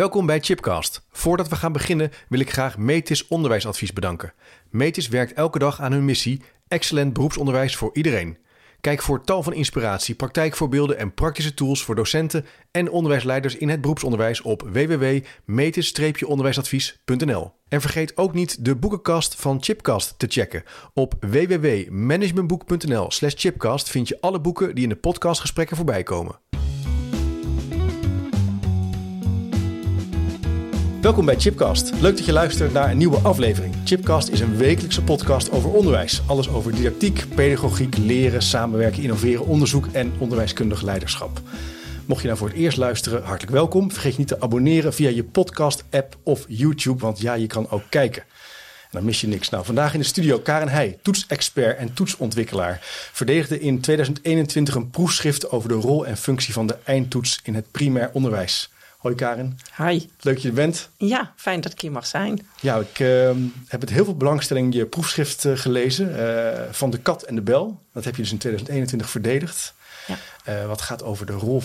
Welkom bij Tjipcast. Voordat we gaan beginnen wil ik graag Metis Onderwijsadvies bedanken. Metis werkt elke dag aan hun missie, excellent beroepsonderwijs voor iedereen. Kijk voor tal van inspiratie, praktijkvoorbeelden en praktische tools voor docenten en onderwijsleiders in het beroepsonderwijs op www.metis-onderwijsadvies.nl. En vergeet ook niet de boekenkast van Tjipcast te checken. Op www.managementboek.nl/Tjipcast vind je alle boeken die in de podcastgesprekken voorbij komen. Welkom bij Tjipcast. Leuk dat je luistert naar een nieuwe aflevering. Tjipcast is een wekelijkse podcast over onderwijs. Alles over didactiek, pedagogiek, leren, samenwerken, innoveren, onderzoek en onderwijskundig leiderschap. Mocht je nou voor het eerst luisteren, hartelijk welkom. Vergeet je niet te abonneren via je podcast-app of YouTube, want ja, je kan ook kijken. En dan mis je niks. Nou, vandaag in de studio Karen Heij, toetsexpert en toetsontwikkelaar. Verdedigde in 2021 een proefschrift over de rol en functie van de eindtoets in het primair onderwijs. Hoi Karen. Hi. Leuk dat je er bent. Ja, fijn dat ik hier mag zijn. Ja, ik heb met heel veel belangstelling je proefschrift gelezen van de kat en de bel. Dat heb je dus in 2021 verdedigd. Ja. Wat gaat over de rol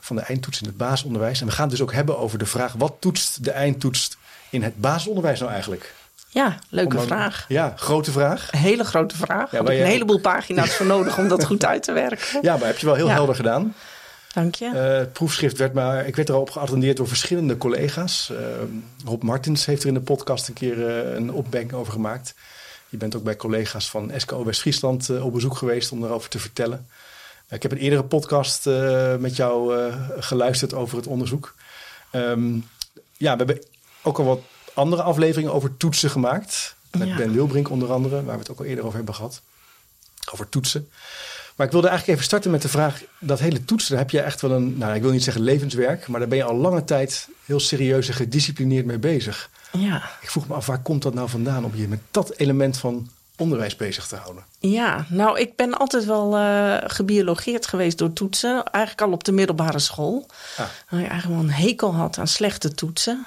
van de eindtoets in het basisonderwijs. En we gaan het dus ook hebben over de vraag, wat toetst de eindtoets in het basisonderwijs nou eigenlijk? Ja, leuke vraag. Ja, grote vraag. Een hele grote vraag. Ja, een heleboel pagina's voor nodig om dat goed uit te werken. Ja, maar heb je wel heel helder gedaan. Dank je. Het proefschrift werd erop geattendeerd door verschillende collega's. Rob Martens heeft er in de podcast een keer een opmerking over gemaakt. Je bent ook bij collega's van SKO West-Friesland op bezoek geweest om daarover te vertellen. Ik heb een eerdere podcast met jou geluisterd over het onderzoek. We hebben ook al wat andere afleveringen over toetsen gemaakt. Met Ben Wilbrink onder andere, waar we het ook al eerder over hebben gehad. Over toetsen. Maar ik wilde eigenlijk even starten met de vraag, dat hele toetsen, daar heb je echt wel een, nou ik wil niet zeggen levenswerk, maar daar ben je al lange tijd heel serieus en gedisciplineerd mee bezig. Ja. Ik vroeg me af, waar komt dat nou vandaan om je met dat element van onderwijs bezig te houden? Ja, nou ik ben altijd wel gebiologeerd geweest door toetsen. Eigenlijk al op de middelbare school. Ah. Dat ik eigenlijk wel een hekel had aan slechte toetsen.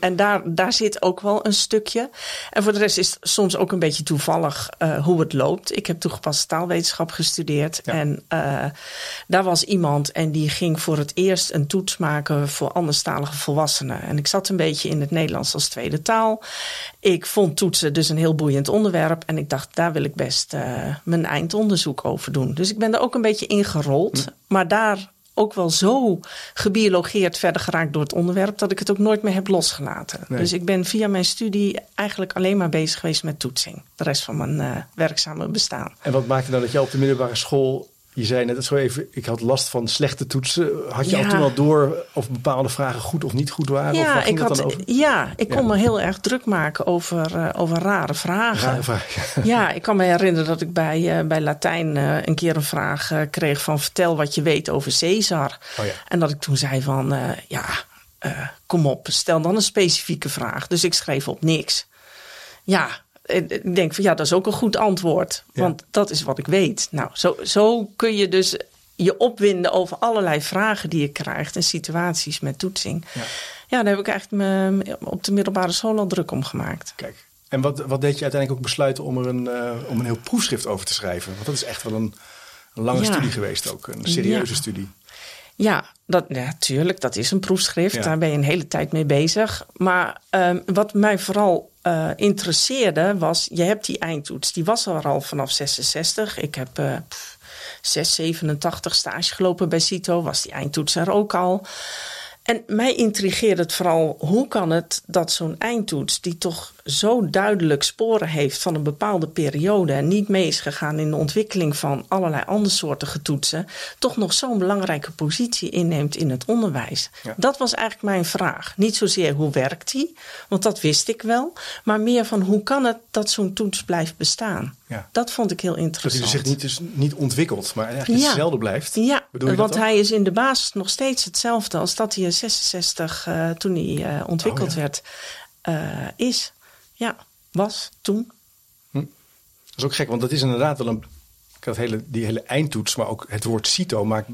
En daar zit ook wel een stukje. En voor de rest is het soms ook een beetje toevallig hoe het loopt. Ik heb toegepaste taalwetenschap gestudeerd. Ja. En daar was iemand en die ging voor het eerst een toets maken voor anderstalige volwassenen. En ik zat een beetje in het Nederlands als tweede taal. Ik vond toetsen dus een heel boeiend onderwerp. En ik dacht, daar wil ik best mijn eindonderzoek over doen. Dus ik ben er ook een beetje ingerold. Maar daar ook wel zo gebiologeerd verder geraakt door het onderwerp, dat ik het ook nooit meer heb losgelaten. Nee. Dus ik ben via mijn studie eigenlijk alleen maar bezig geweest met toetsing. De rest van mijn werkzame bestaan. En wat maakte nou dat jij op de middelbare school, je zei net zo even, ik had last van slechte toetsen. Had je al toen al door of bepaalde vragen goed of niet goed waren? Ja, ik kon me heel erg druk maken over rare vragen. Ja, ik kan me herinneren dat ik bij Latijn een keer een vraag kreeg van vertel wat je weet over Caesar. Oh ja. En dat ik toen zei van kom op, stel dan een specifieke vraag. Dus ik schreef op niks. Ja, ik denk van dat is ook een goed antwoord. Want dat is wat ik weet. Nou, zo kun je dus je opwinden over allerlei vragen die je krijgt en situaties met toetsing. Ja, daar heb ik eigenlijk op de middelbare school al druk om gemaakt. Kijk, en wat deed je uiteindelijk ook besluiten om er om een heel proefschrift over te schrijven? Want dat is echt wel een lange studie geweest ook. Een serieuze studie. Ja, natuurlijk, dat is een proefschrift. Ja. Daar ben je een hele tijd mee bezig. Maar wat mij vooral interesseerde was, je hebt die eindtoets. Die was er al vanaf 66. Ik heb 87 stage gelopen bij Cito. Was die eindtoets er ook al. En mij intrigeerde het vooral, hoe kan het dat zo'n eindtoets, die toch zo duidelijk sporen heeft van een bepaalde periode en niet mee is gegaan in de ontwikkeling van allerlei andersoortige toetsen, toch nog zo'n belangrijke positie inneemt in het onderwijs. Ja. Dat was eigenlijk mijn vraag. Niet zozeer hoe werkt die, want dat wist ik wel, maar meer van hoe kan het dat zo'n toets blijft bestaan. Ja. Dat vond ik heel interessant. Dat hij zich niet ontwikkelt, maar eigenlijk hetzelfde blijft. Ja, want hij is in de basis nog steeds hetzelfde als dat hij in 66 toen hij ontwikkeld werd was toen. Dat is ook gek, want dat is inderdaad wel een die hele eindtoets, maar ook het woord Cito maakt...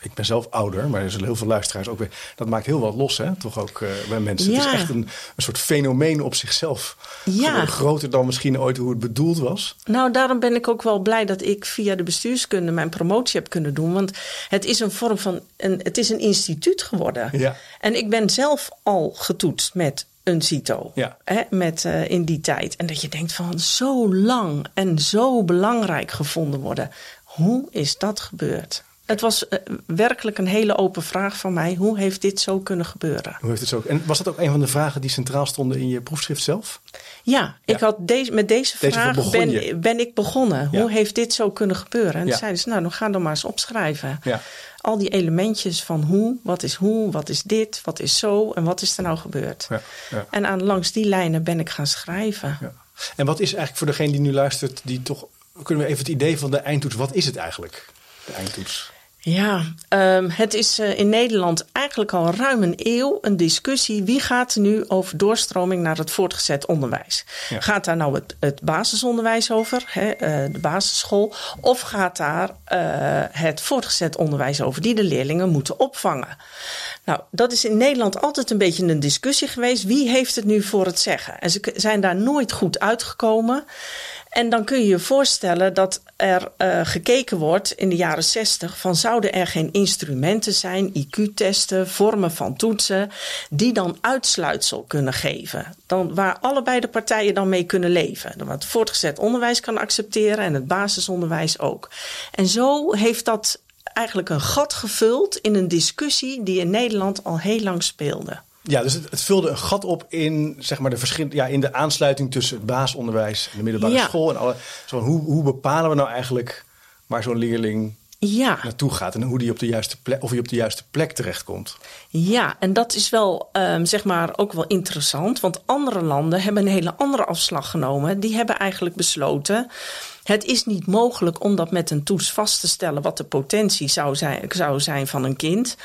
Ik ben zelf ouder, maar er zullen heel veel luisteraars ook weer... Dat maakt heel wat los, hè? Toch ook bij mensen. Ja. Het is echt een soort fenomeen op zichzelf. Ja. Groter dan misschien ooit hoe het bedoeld was. Nou, daarom ben ik ook wel blij dat ik via de bestuurskunde... mijn promotie heb kunnen doen. Want het is een vorm van... het is een instituut geworden. Ja. En ik ben zelf al getoetst met... een Cito, ja. Hè, met in die tijd. En dat je denkt van zo lang en zo belangrijk gevonden worden. Hoe is dat gebeurd? Het was werkelijk een hele open vraag van mij. Hoe heeft dit zo kunnen gebeuren? En was dat ook een van de vragen die centraal stonden in je proefschrift zelf? Ja, ja. Ik had met deze vraag ben ik begonnen. Ja. Hoe heeft dit zo kunnen gebeuren? En toen zeiden ze, nou, dan gaan we maar eens opschrijven. Ja. Al die elementjes van hoe, wat is dit, wat is zo en wat is er nou gebeurd? Ja. Ja. En langs die lijnen ben ik gaan schrijven. Ja. En wat is eigenlijk voor degene die nu luistert, die toch... Kunnen we even het idee van de eindtoets, wat is het eigenlijk, de eindtoets? Ja, het is in Nederland eigenlijk al ruim een eeuw een discussie. Wie gaat nu over doorstroming naar het voortgezet onderwijs? Ja. Gaat daar nou het basisonderwijs over, de basisschool? Of gaat daar het voortgezet onderwijs over die de leerlingen moeten opvangen? Nou, dat is in Nederland altijd een beetje een discussie geweest. Wie heeft het nu voor het zeggen? En ze zijn daar nooit goed uitgekomen. En dan kun je je voorstellen dat er gekeken wordt in de jaren 60... van zouden er geen instrumenten zijn, IQ-testen, vormen van toetsen... die dan uitsluitsel kunnen geven. Waar allebei de partijen dan mee kunnen leven. Wat voortgezet onderwijs kan accepteren en het basisonderwijs ook. En zo heeft dat eigenlijk een gat gevuld in een discussie... die in Nederland al heel lang speelde. Ja, dus het vulde een gat op in, zeg maar, in de aansluiting tussen het basisonderwijs en de middelbare school. En hoe bepalen we nou eigenlijk waar zo'n leerling naartoe gaat en hoe die op de juiste plek, of hij op de juiste plek terechtkomt? Ja, en dat is wel zeg maar ook wel interessant, want andere landen hebben een hele andere afslag genomen. Die hebben eigenlijk besloten. Het is niet mogelijk om dat met een toets vast te stellen... wat de potentie zou zijn van een kind.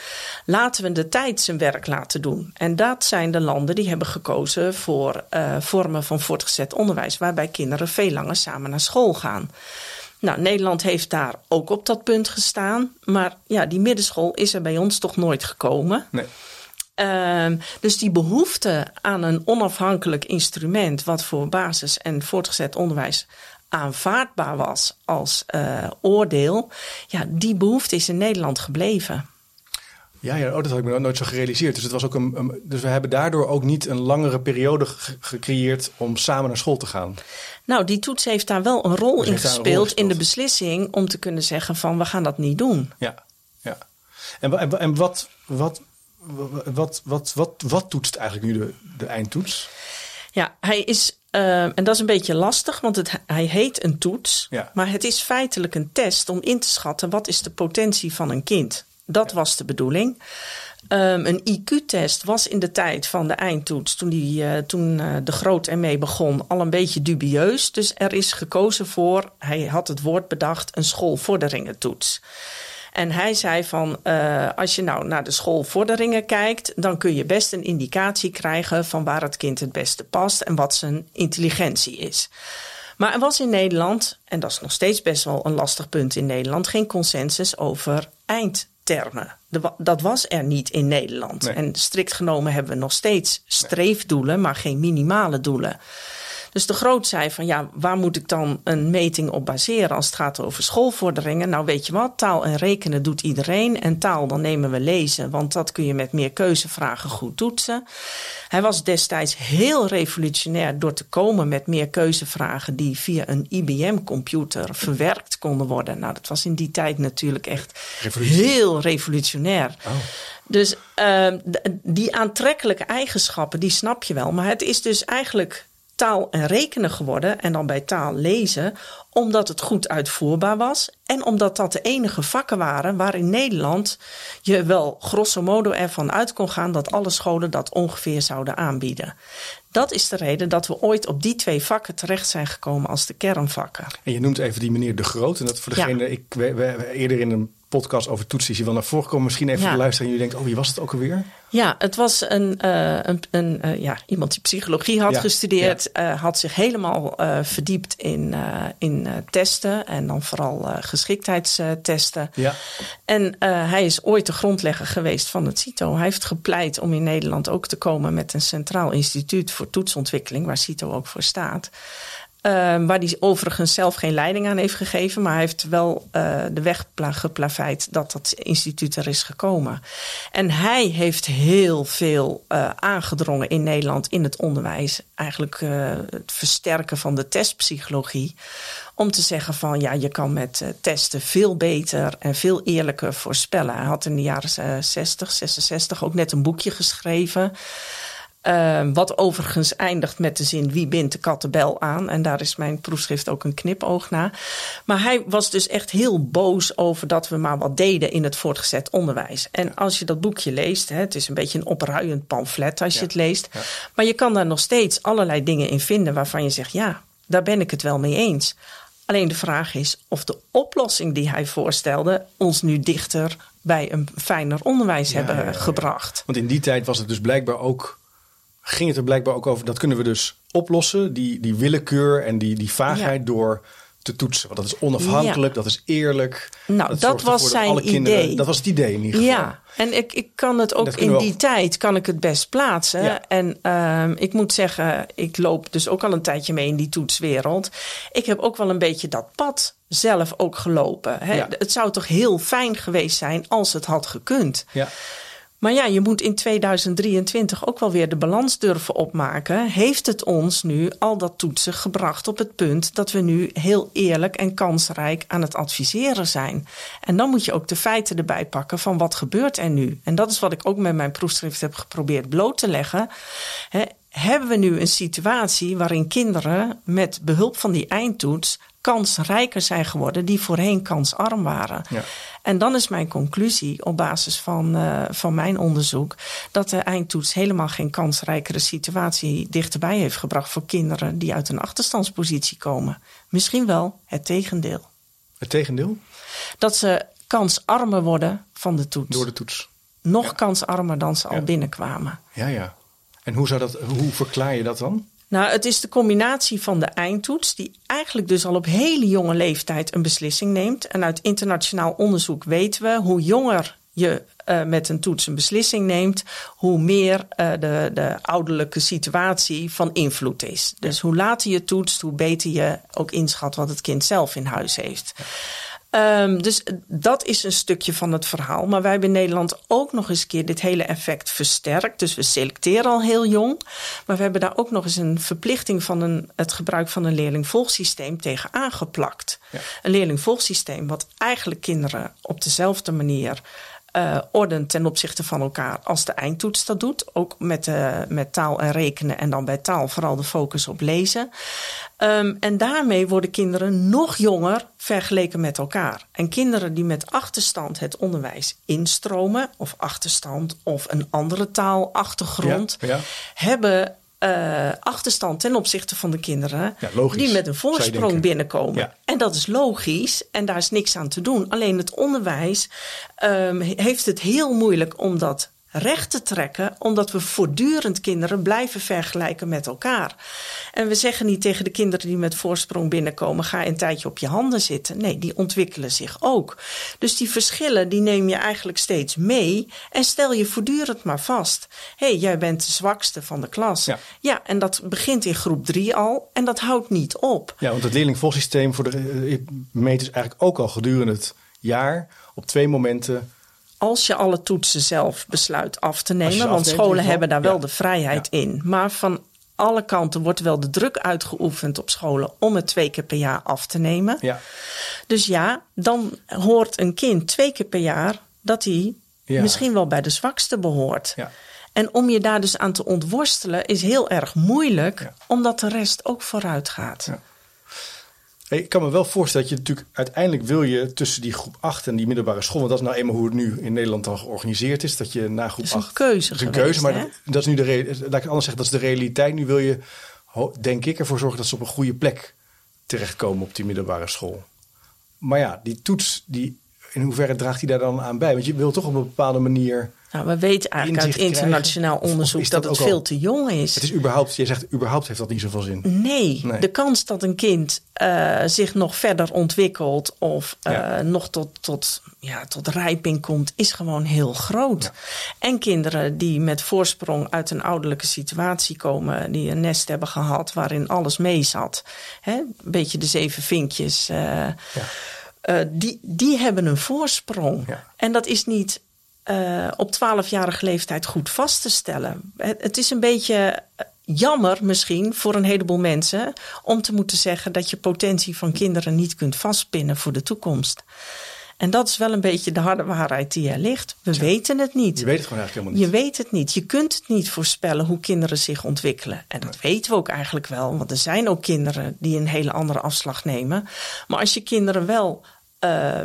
Laten we de tijd zijn werk laten doen. En dat zijn de landen die hebben gekozen voor vormen van voortgezet onderwijs... waarbij kinderen veel langer samen naar school gaan. Nou, Nederland heeft daar ook op dat punt gestaan. Maar ja, die middenschool is er bij ons toch nooit gekomen. Nee. Dus die behoefte aan een onafhankelijk instrument... wat voor basis- en voortgezet onderwijs... aanvaardbaar was als oordeel, ja, die behoefte is in Nederland gebleven. Ja, dat had ik me nooit zo gerealiseerd. Dus het was ook dus we hebben daardoor ook niet een langere periode gecreëerd om samen naar school te gaan. Nou, die toets heeft daar wel een rol in gespeeld in de beslissing om te kunnen zeggen van we gaan dat niet doen. Ja. En wat toetst eigenlijk nu de eindtoets? Ja, hij is... en dat is een beetje lastig, want hij heet een toets. Ja. Maar het is feitelijk een test om in te schatten... wat is de potentie van een kind. Dat was de bedoeling. Een IQ-test was in de tijd van de eindtoets... toen De Groot ermee begon, al een beetje dubieus. Dus er is gekozen voor, hij had het woord bedacht... een schoolvorderingentoets. En hij zei van, als je nou naar de schoolvorderingen kijkt... dan kun je best een indicatie krijgen van waar het kind het beste past... en wat zijn intelligentie is. Maar er was in Nederland, en dat is nog steeds best wel een lastig punt in Nederland... geen consensus over eindtermen. Dat was er niet in Nederland. Nee. En strikt genomen hebben we nog steeds streefdoelen... maar geen minimale doelen. Dus De Groot zei van ja, waar moet ik dan een meting op baseren als het gaat over schoolvorderingen? Nou, weet je wat, taal en rekenen doet iedereen. En taal, dan nemen we lezen, want dat kun je met meer keuzevragen goed toetsen. Hij was destijds heel revolutionair door te komen met meer keuzevragen die via een IBM-computer verwerkt konden worden. Nou, dat was in die tijd natuurlijk echt heel revolutionair. Oh. Dus die aantrekkelijke eigenschappen, die snap je wel. Maar het is dus eigenlijk... taal en rekenen geworden en dan bij taal lezen... omdat het goed uitvoerbaar was... en omdat dat de enige vakken waren... waar in Nederland je wel grosso modo ervan uit kon gaan... dat alle scholen dat ongeveer zouden aanbieden. Dat is de reden dat we ooit op die twee vakken terecht zijn gekomen... als de kernvakken. En je noemt even die meneer De Groot. En dat voor degene, ik eerder in een podcast over toetsies. Je wil naar voren komen, misschien even de luisteren en jullie denkt, oh, wie was het ook alweer? Ja, het was iemand die psychologie had gestudeerd. Ja. Had zich helemaal verdiept in testen. En dan vooral geschiktheidstesten. Ja. En hij is ooit de grondlegger geweest van het Cito. Hij heeft gepleit om in Nederland ook te komen met een centraal instituut voor toetsontwikkeling. Waar Cito ook voor staat. Waar hij overigens zelf geen leiding aan heeft gegeven. Maar hij heeft wel de weg geplaveid dat instituut er is gekomen. En hij heeft heel veel aangedrongen in Nederland in het onderwijs. Eigenlijk het versterken van de testpsychologie. Om te zeggen van ja, je kan met testen veel beter en veel eerlijker voorspellen. Hij had in de jaren 60, 66 ook net een boekje geschreven. Wat overigens eindigt met de zin, wie bindt de kattenbel aan? En daar is mijn proefschrift ook een knipoog naar. Maar hij was dus echt heel boos over dat we maar wat deden in het voortgezet onderwijs. En als je dat boekje leest, het is een beetje een opruiend pamflet als je het leest. Ja. Maar je kan daar nog steeds allerlei dingen in vinden waarvan je zegt, ja, daar ben ik het wel mee eens. Alleen de vraag is of de oplossing die hij voorstelde ons nu dichter bij een fijner onderwijs hebben gebracht. Want in die tijd was het dus blijkbaar ook... ging het er blijkbaar ook over, dat kunnen we dus oplossen. Die willekeur en die vaagheid door te toetsen. Want dat is onafhankelijk, dat is eerlijk. Nou, dat was zijn idee. Kinderen, dat was het idee in ieder geval. Ja, en ik kan het ook in die tijd, kan ik het best plaatsen. Ja. En ik moet zeggen, ik loop dus ook al een tijdje mee in die toetswereld. Ik heb ook wel een beetje dat pad zelf ook gelopen. Hè? Ja. Het zou toch heel fijn geweest zijn als het had gekund. Ja. Maar ja, je moet in 2023 ook wel weer de balans durven opmaken. Heeft het ons nu al dat toetsen gebracht op het punt dat we nu heel eerlijk en kansrijk aan het adviseren zijn? En dan moet je ook de feiten erbij pakken van wat gebeurt er nu? En dat is wat ik ook met mijn proefschrift heb geprobeerd bloot te leggen. Hebben we nu een situatie waarin kinderen met behulp van die eindtoets kansrijker zijn geworden die voorheen kansarm waren. Ja. En dan is mijn conclusie op basis van mijn onderzoek dat de eindtoets helemaal geen kansrijkere situatie dichterbij heeft gebracht voor kinderen die uit een achterstandspositie komen. Misschien wel het tegendeel. Het tegendeel? Dat ze kansarmer worden van de toets. Door de toets. Nog kansarmer dan ze al binnenkwamen. Ja, ja. En hoe verklaar je dat dan? Nou, het is de combinatie van de eindtoets die eigenlijk dus al op hele jonge leeftijd een beslissing neemt. En uit internationaal onderzoek weten we hoe jonger je met een toets een beslissing neemt, hoe meer de ouderlijke situatie van invloed is. Dus hoe later je toetst, hoe beter je ook inschat wat het kind zelf in huis heeft. Dus dat is een stukje van het verhaal. Maar wij hebben in Nederland ook nog eens een keer dit hele effect versterkt. Dus we selecteren al heel jong. Maar we hebben daar ook nog eens een verplichting van het gebruik van een leerling-volgsysteem tegen aangeplakt. Ja. Een leerling-volgsysteem wat eigenlijk kinderen op dezelfde manier ordent ten opzichte van elkaar als de eindtoets dat doet. Ook met taal en rekenen en dan bij taal vooral de focus op lezen. En daarmee worden kinderen nog jonger vergeleken met elkaar. En kinderen die met achterstand het onderwijs instromen, of achterstand of een andere taalachtergrond, hebben achterstand ten opzichte van de kinderen die met een voorsprong binnenkomen. Ja. En dat is logisch en daar is niks aan te doen. Alleen het onderwijs heeft het heel moeilijk om dat recht te trekken, omdat we voortdurend kinderen blijven vergelijken met elkaar. En we zeggen niet tegen de kinderen die met voorsprong binnenkomen, ga een tijdje op je handen zitten. Nee, die ontwikkelen zich ook. Dus die verschillen, die neem je eigenlijk steeds mee en stel je voortdurend maar vast. Hé, jij bent de zwakste van de klas. Ja, en dat begint in groep 3 al en dat houdt niet op. Ja, want het leerling-volgsysteem voor de Metis eigenlijk ook al gedurende het jaar op 2 momenten. Als je alle toetsen zelf besluit af te nemen, want scholen hebben daar wel de vrijheid in. Maar van alle kanten wordt wel de druk uitgeoefend op scholen om het 2 keer per jaar af te nemen. Ja. Dus ja, dan hoort een kind 2 keer per jaar dat hij misschien wel bij de zwakste behoort. Ja. En om je daar dus aan te ontworstelen is heel erg moeilijk, omdat de rest ook vooruit gaat. Ja. Ik kan me wel voorstellen dat je natuurlijk uiteindelijk wil je tussen die groep 8 en die middelbare school, want dat is nou eenmaal hoe het nu in Nederland dan georganiseerd is, dat je na groep 8... Dat is een keuze, maar dat is nu laat ik anders zeggen, dat is de realiteit. Nu wil je, denk ik, ervoor zorgen dat ze op een goede plek terechtkomen op die middelbare school. Maar ja, die toets, die in hoeverre draagt hij daar dan aan bij? Want je wil toch op een bepaalde manier... Nou, we weten eigenlijk uit internationaal onderzoek dat het veel te jong is. Het is überhaupt, je zegt, überhaupt heeft dat niet zoveel zin. Nee. De kans dat een kind zich nog verder ontwikkelt of nog tot rijping komt, is gewoon heel groot. Ja. En kinderen die met voorsprong uit een ouderlijke situatie komen, die een nest hebben gehad waarin alles mee zat. Een beetje de 7 vinkjes. Die hebben een voorsprong. Ja. En dat is niet... op 12-jarige leeftijd goed vast te stellen. Het is een beetje jammer misschien voor een heleboel mensen om te moeten zeggen dat je potentie van kinderen niet kunt vastpinnen voor de toekomst. En dat is wel een beetje de harde waarheid die er ligt. We weten het niet. Je weet het gewoon eigenlijk helemaal niet. Je weet het niet. Je kunt het niet voorspellen hoe kinderen zich ontwikkelen. En dat weten we ook eigenlijk wel. Want er zijn ook kinderen die een hele andere afslag nemen. Maar als je kinderen wel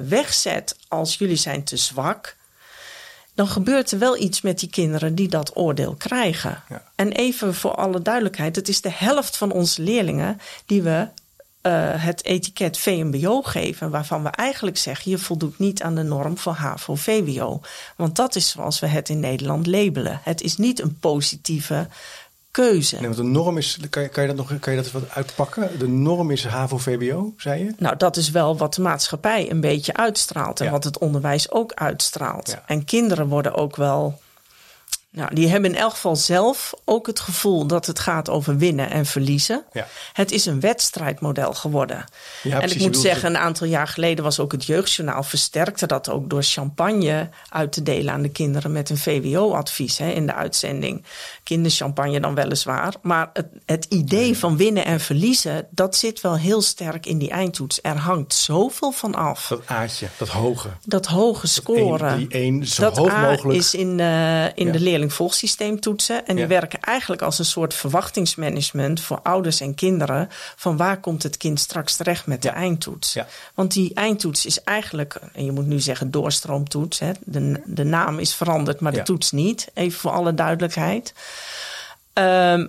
wegzet als jullie zijn te zwak, dan gebeurt er wel iets met die kinderen die dat oordeel krijgen. Ja. En even voor alle duidelijkheid, het is de helft van onze leerlingen die we het etiket VMBO geven, waarvan we eigenlijk zeggen, je voldoet niet aan de norm voor HAVO-VWO. Want dat is zoals we het in Nederland labelen. Het is niet een positieve keuze. Nee, want de norm is, kan je dat wat uitpakken? De norm is HAVO-VWO, zei je? Nou, dat is wel wat de maatschappij een beetje uitstraalt en wat het onderwijs ook uitstraalt. Ja. En kinderen worden ook wel... Nou, die hebben in elk geval zelf ook het gevoel dat het gaat over winnen en verliezen. Ja. Het is een wedstrijdmodel geworden. Ja, en ik moet zeggen, een aantal jaar geleden was ook het Jeugdjournaal, versterkte dat ook door champagne uit te delen aan de kinderen met een VWO-advies in de uitzending. Kinderchampagne dan weliswaar. Maar het idee van winnen en verliezen, dat zit wel heel sterk in die eindtoets. Er hangt zoveel van af. Dat aatje, dat hoge scoren. Die één, zo dat hoog mogelijk. Dat is in de leerling. Volgssysteem toetsen. En die werken eigenlijk als een soort verwachtingsmanagement voor ouders en kinderen van waar komt het kind straks terecht met de eindtoets. Ja. Want die eindtoets is eigenlijk, en je moet nu zeggen doorstroomtoets. Hè. De naam is veranderd, maar de toets niet. Even voor alle duidelijkheid.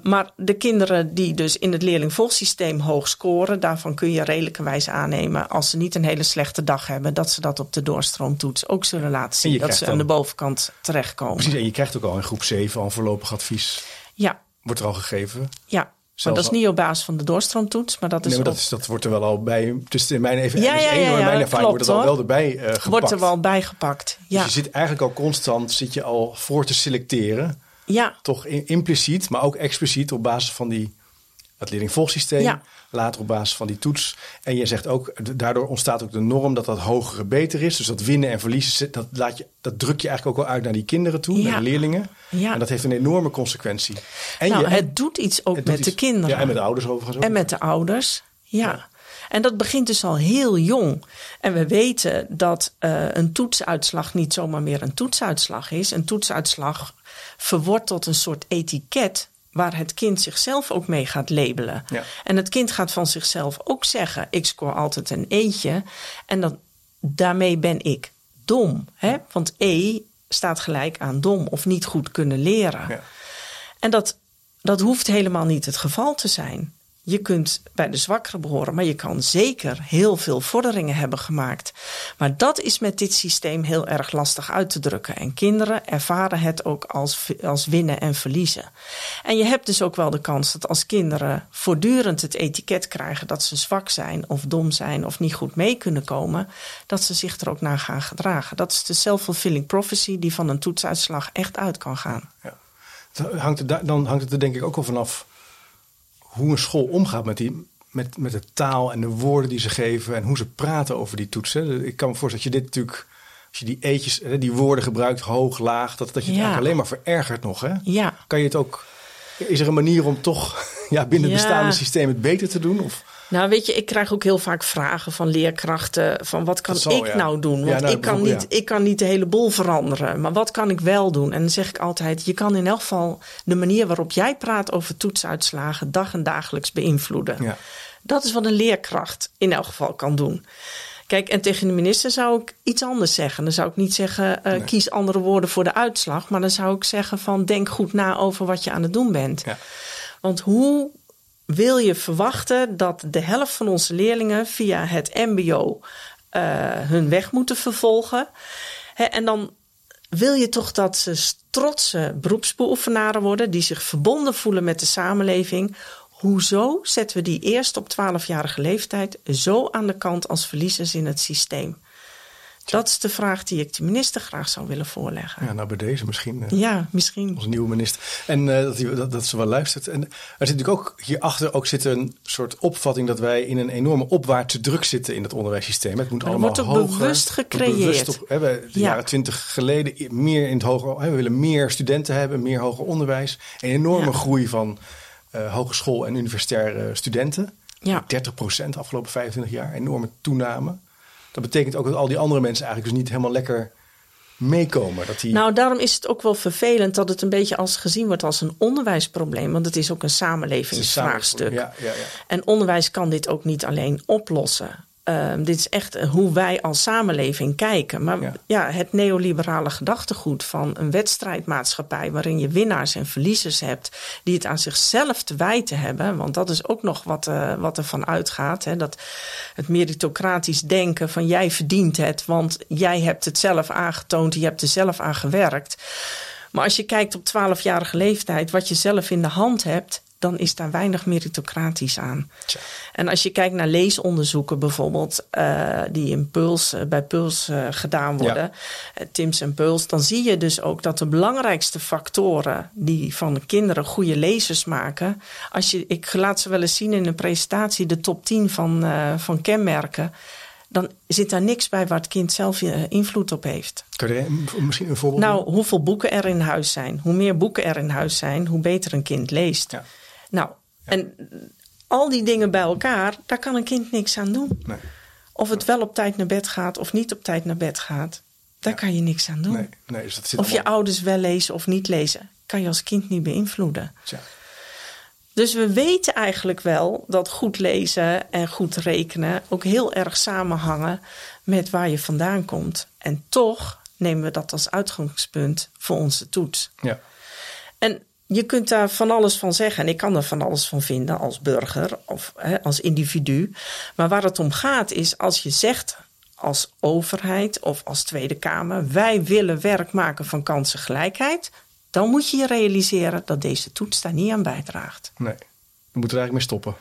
Maar de kinderen die dus in het leerlingvolgsysteem hoog scoren, daarvan kun je redelijkerwijs aannemen, als ze niet een hele slechte dag hebben, dat ze dat op de doorstroomtoets ook zullen laten zien. Dat ze aan de bovenkant terechtkomen. Precies, en je krijgt ook al in groep 7 al een voorlopig advies. Ja. Wordt er al gegeven. Ja. Maar dat is niet op basis van de doorstroomtoets. Maar dat is dat wordt er wel al bij. Dus in mijn ervaring wordt het al wel erbij gepakt. Wordt er wel bij gepakt. Ja. Dus je zit eigenlijk al constant voor te selecteren. Ja. Toch impliciet, maar ook expliciet op basis van het leerlingvolgsysteem. Ja. Later op basis van die toets. En je zegt ook, daardoor ontstaat ook de norm dat hogere beter is. Dus dat winnen en verliezen, dat druk je eigenlijk ook al uit naar die kinderen toe. Ja. Naar de leerlingen. Ja. En dat heeft een enorme consequentie. En het doet iets ook met de kinderen. Ja, en met de ouders overigens ook. En met de ouders, ja. En dat begint dus al heel jong. En we weten dat een toetsuitslag niet zomaar meer een toetsuitslag is. Een toetsuitslag verwordt tot een soort etiket waar het kind zichzelf ook mee gaat labelen. Ja. En het kind gaat van zichzelf ook zeggen, ik scoor altijd een E'tje. En daarmee ben ik dom. Hè? Want E staat gelijk aan dom of niet goed kunnen leren. Ja. En dat hoeft helemaal niet het geval te zijn. Je kunt bij de zwakkere behoren, maar je kan zeker heel veel vorderingen hebben gemaakt. Maar dat is met dit systeem heel erg lastig uit te drukken. En kinderen ervaren het ook als winnen en verliezen. En je hebt dus ook wel de kans dat als kinderen voortdurend het etiket krijgen dat ze zwak zijn of dom zijn of niet goed mee kunnen komen, dat ze zich er ook naar gaan gedragen. Dat is de self-fulfilling prophecy die van een toetsuitslag echt uit kan gaan. Ja. Dan hangt het er denk ik ook al vanaf hoe een school omgaat met de taal en de woorden die ze geven en hoe ze praten over die toetsen. Ik kan me voorstellen dat je dit natuurlijk, als je die eetjes, die woorden gebruikt, hoog, laag, dat je het eigenlijk alleen maar verergert nog. Hè? Ja. Kan je het ook? Is er een manier om toch binnen het bestaande systeem het beter te doen? Of? Nou, weet je, ik krijg ook heel vaak vragen van leerkrachten van wat kan nou doen? Want ik kan niet de hele boel veranderen. Maar wat kan ik wel doen? En dan zeg ik altijd, je kan in elk geval de manier waarop jij praat over toetsuitslagen dag en dagelijks beïnvloeden. Ja. Dat is wat een leerkracht in elk geval kan doen. Kijk, en tegen de minister zou ik iets anders zeggen. Dan zou ik niet zeggen, kies andere woorden voor de uitslag. Maar dan zou ik zeggen van, denk goed na over wat je aan het doen bent. Ja. Want hoe wil je verwachten dat de helft van onze leerlingen via het mbo hun weg moeten vervolgen. Hè, en dan wil je toch dat ze trotse beroepsbeoefenaren worden die zich verbonden voelen met de samenleving. Hoezo zetten we die eerst op 12-jarige leeftijd zo aan de kant als verliezers in het systeem? Dat is de vraag die ik de minister graag zou willen voorleggen. Ja, nou bij deze misschien. Ja, misschien. Onze nieuwe minister. En dat ze wel luistert. En er zit natuurlijk ook hierachter zit een soort opvatting dat wij in een enorme opwaartse druk zitten in het onderwijssysteem. Het moet allemaal hoger. Wordt bewust gecreëerd. Jaren 20 geleden meer in het hoger. We willen meer studenten hebben, meer hoger onderwijs. Een enorme groei van hogeschool- en universitaire studenten. Ja. 30% afgelopen 25 jaar. Enorme toename. Dat betekent ook dat al die andere mensen eigenlijk dus niet helemaal lekker meekomen. Nou, daarom is het ook wel vervelend dat het een beetje gezien wordt als een onderwijsprobleem. Want het is ook een samenlevingsvraagstuk. Ja. En onderwijs kan dit ook niet alleen oplossen. Dit is echt hoe wij als samenleving kijken. Maar het neoliberale gedachtegoed van een wedstrijdmaatschappij waarin je winnaars en verliezers hebt die het aan zichzelf te wijten hebben. Want dat is ook nog wat er van uitgaat. Hè, dat het meritocratisch denken van jij verdient het, want jij hebt het zelf aangetoond, je hebt er zelf aan gewerkt. Maar als je kijkt op 12-jarige leeftijd wat je zelf in de hand hebt, dan is daar weinig meritocratisch aan. Tja. En als je kijkt naar leesonderzoeken bijvoorbeeld, die in Puls, bij Puls gedaan worden, Tims en Puls, dan zie je dus ook dat de belangrijkste factoren die van de kinderen goede lezers maken, ik laat ze wel eens zien in een presentatie, de top 10 van kenmerken, dan zit daar niks bij waar het kind zelf invloed op heeft. Kun je misschien een voorbeeld noemen? Hoeveel boeken er in huis zijn. Hoe meer boeken er in huis zijn, hoe beter een kind leest. Ja. En al die dingen bij elkaar, daar kan een kind niks aan doen. Nee. Of het wel op tijd naar bed gaat of niet op tijd naar bed gaat, daar kan je niks aan doen. Nee, dus dat zit je ouders wel lezen of niet lezen, kan je als kind niet beïnvloeden. Tja. Dus we weten eigenlijk wel dat goed lezen en goed rekenen ook heel erg samenhangen met waar je vandaan komt. En toch nemen we dat als uitgangspunt voor onze toets. Ja. En je kunt daar van alles van zeggen. En ik kan er van alles van vinden als burger of als individu. Maar waar het om gaat is als je zegt als overheid of als Tweede Kamer, wij willen werk maken van kansengelijkheid, dan moet je je realiseren dat deze toets daar niet aan bijdraagt. Nee, we moeten er eigenlijk mee stoppen.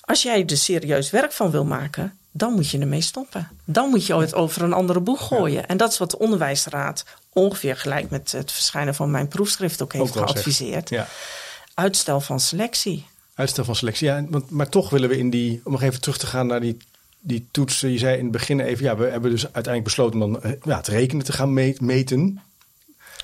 Als jij er serieus werk van wil maken, dan moet je ermee stoppen. Dan moet je het over een andere boeg gooien. Ja. En dat is wat de onderwijsraad ongeveer gelijk met het verschijnen van mijn proefschrift ook heeft geadviseerd. Ja. Uitstel van selectie. Maar toch willen we om nog even terug te gaan naar die toetsen. Je zei in het begin even, we hebben dus uiteindelijk besloten om dan het rekenen te gaan meten.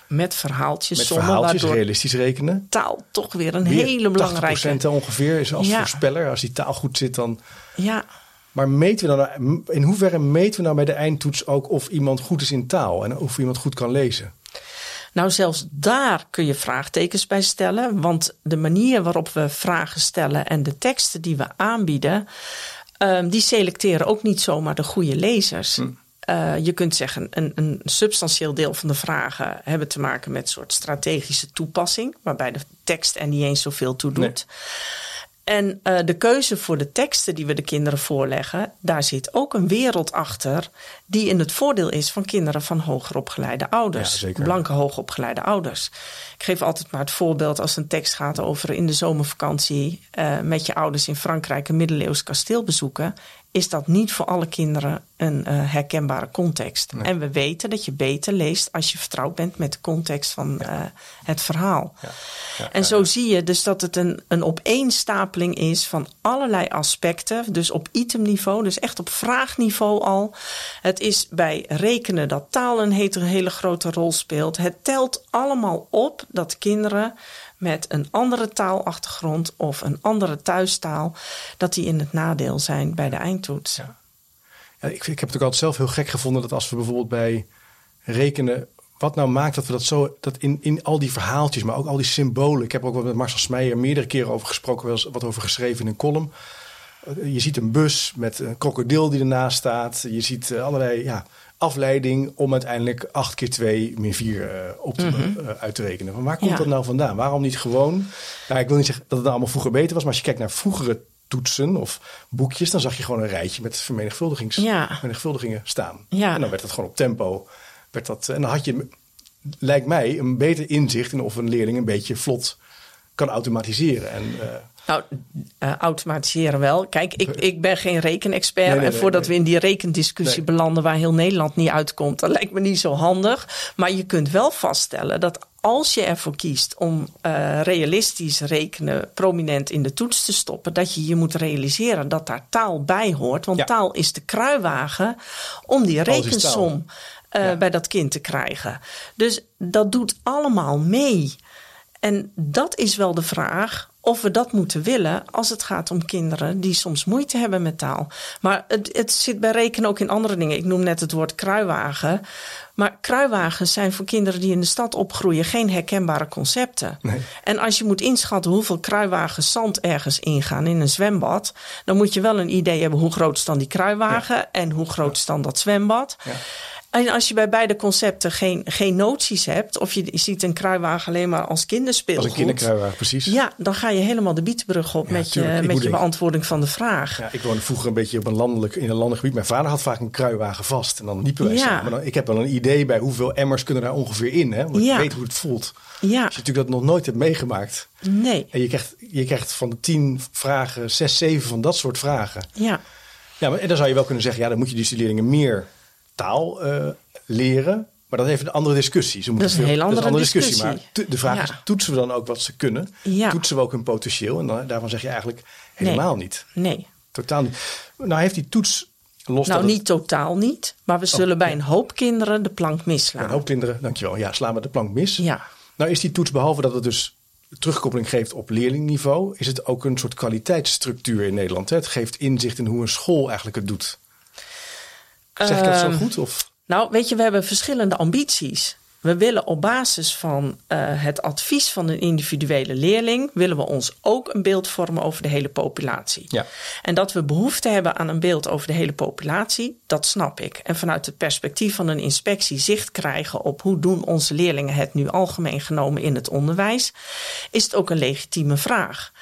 Met verhaaltjes. Met verhaaltjes, realistisch rekenen. Taal toch weer hele belangrijke. 80% ongeveer is als voorspeller. Als die taal goed zit dan. Ja. Maar in hoeverre meten we nou bij de eindtoets ook of iemand goed is in taal en of iemand goed kan lezen? Nou, zelfs daar kun je vraagtekens bij stellen. Want de manier waarop we vragen stellen en de teksten die we aanbieden, die selecteren ook niet zomaar de goede lezers. Je kunt zeggen, een substantieel deel van de vragen hebben te maken met een soort strategische toepassing, waarbij de tekst er niet eens zoveel toe doet. Nee. En de keuze voor de teksten die we de kinderen voorleggen, daar zit ook een wereld achter die in het voordeel is van kinderen van hogeropgeleide ouders. Ja, blanke hoogopgeleide ouders. Ik geef altijd maar het voorbeeld als een tekst gaat over in de zomervakantie met je ouders in Frankrijk een middeleeuws kasteel bezoeken, is dat niet voor alle kinderen een herkenbare context. Nee. En we weten dat je beter leest als je vertrouwd bent met de context van het verhaal. Zo zie je dus dat het een opeenstapeling is van allerlei aspecten. Dus op itemniveau, dus echt op vraagniveau al. Het is bij rekenen dat taal een hele grote rol speelt. Het telt allemaal op dat kinderen met een andere taalachtergrond of een andere thuistaal, dat die in het nadeel zijn bij de eindtoets. Ja. Ik heb het ook altijd zelf heel gek gevonden dat als we bijvoorbeeld bij rekenen, wat nou maakt dat we dat zo, dat in al die verhaaltjes, maar ook al die symbolen. Ik heb ook wel met Marcel Smeijer meerdere keren over gesproken, wel eens wat over geschreven in een column. Je ziet een bus met een krokodil die ernaast staat. Je ziet allerlei afleiding om uiteindelijk 8 keer 2 min 4 uit te rekenen. Maar waar komt dat nou vandaan? Waarom niet gewoon? Nou, ik wil niet zeggen dat het nou allemaal vroeger beter was, maar als je kijkt naar vroegere toetsen of boekjes, dan zag je gewoon een rijtje met vermenigvuldigingen staan. Ja. En dan werd dat gewoon op tempo. En dan had je, lijkt mij, een beter inzicht in of een leerling een beetje vlot kan automatiseren. Automatiseren wel. Kijk, ik ben geen rekenexpert. En voordat we in die rekendiscussie belanden waar heel Nederland niet uitkomt, dat lijkt me niet zo handig. Maar je kunt wel vaststellen dat als je ervoor kiest om realistisch rekenen prominent in de toets te stoppen, dat je je moet realiseren dat daar taal bij hoort. Want taal is de kruiwagen om die rekensom bij dat kind te krijgen. Dus dat doet allemaal mee. En dat is wel de vraag of we dat moeten willen als het gaat om kinderen die soms moeite hebben met taal. Maar het zit bij rekenen ook in andere dingen. Ik noem net het woord kruiwagen. Maar kruiwagens zijn voor kinderen die in de stad opgroeien geen herkenbare concepten. Nee. En als je moet inschatten hoeveel kruiwagens zand ergens ingaan in een zwembad, dan moet je wel een idee hebben hoe groot is dan die kruiwagen en hoe groot is dan dat zwembad. Ja. En als je bij beide concepten geen noties hebt, of je ziet een kruiwagen alleen maar als kinderspeelgoed. Als een kinderkruiwagen, precies. Ja, dan ga je helemaal de bietenbrug op met je beantwoording van de vraag. Ja, ik woonde vroeger een beetje op in een landelijk gebied. Mijn vader had vaak een kruiwagen vast en dan liepen wij samen. Maar ik heb wel een idee bij hoeveel emmers kunnen daar ongeveer in. Hè? Want ik weet hoe het voelt. Ja. Als je natuurlijk dat nog nooit hebt meegemaakt. Nee. En je krijgt van de 10 vragen 6, 7 van dat soort vragen. Ja. Ja, maar, en dan zou je wel kunnen zeggen, ja, dan moet je die leerlingen meer taal leren, maar dat heeft een andere discussie. Dat is een heel andere discussie. Maar de vraag is, toetsen we dan ook wat ze kunnen? Ja. Toetsen we ook hun potentieel? En daarvan zeg je eigenlijk helemaal niet. Nee. Totaal niet. Nou heeft die toets totaal niet, maar we zullen bij een hoop kinderen de plank misslaan. Bij een hoop kinderen, dankjewel. Ja, slaan we de plank mis. Ja. Nou is die toets, behalve dat het dus terugkoppeling geeft op leerlingniveau, is het ook een soort kwaliteitsstructuur in Nederland. Hè? Het geeft inzicht in hoe een school eigenlijk het doet. Zeg ik dat zo goed? Of? Nou, weet je, we hebben verschillende ambities. We willen op basis van het advies van een individuele leerling, willen we ons ook een beeld vormen over de hele populatie. Ja. En dat we behoefte hebben aan een beeld over de hele populatie, dat snap ik. En vanuit het perspectief van een inspectie zicht krijgen op hoe doen onze leerlingen het nu algemeen genomen in het onderwijs, is het ook een legitieme vraag.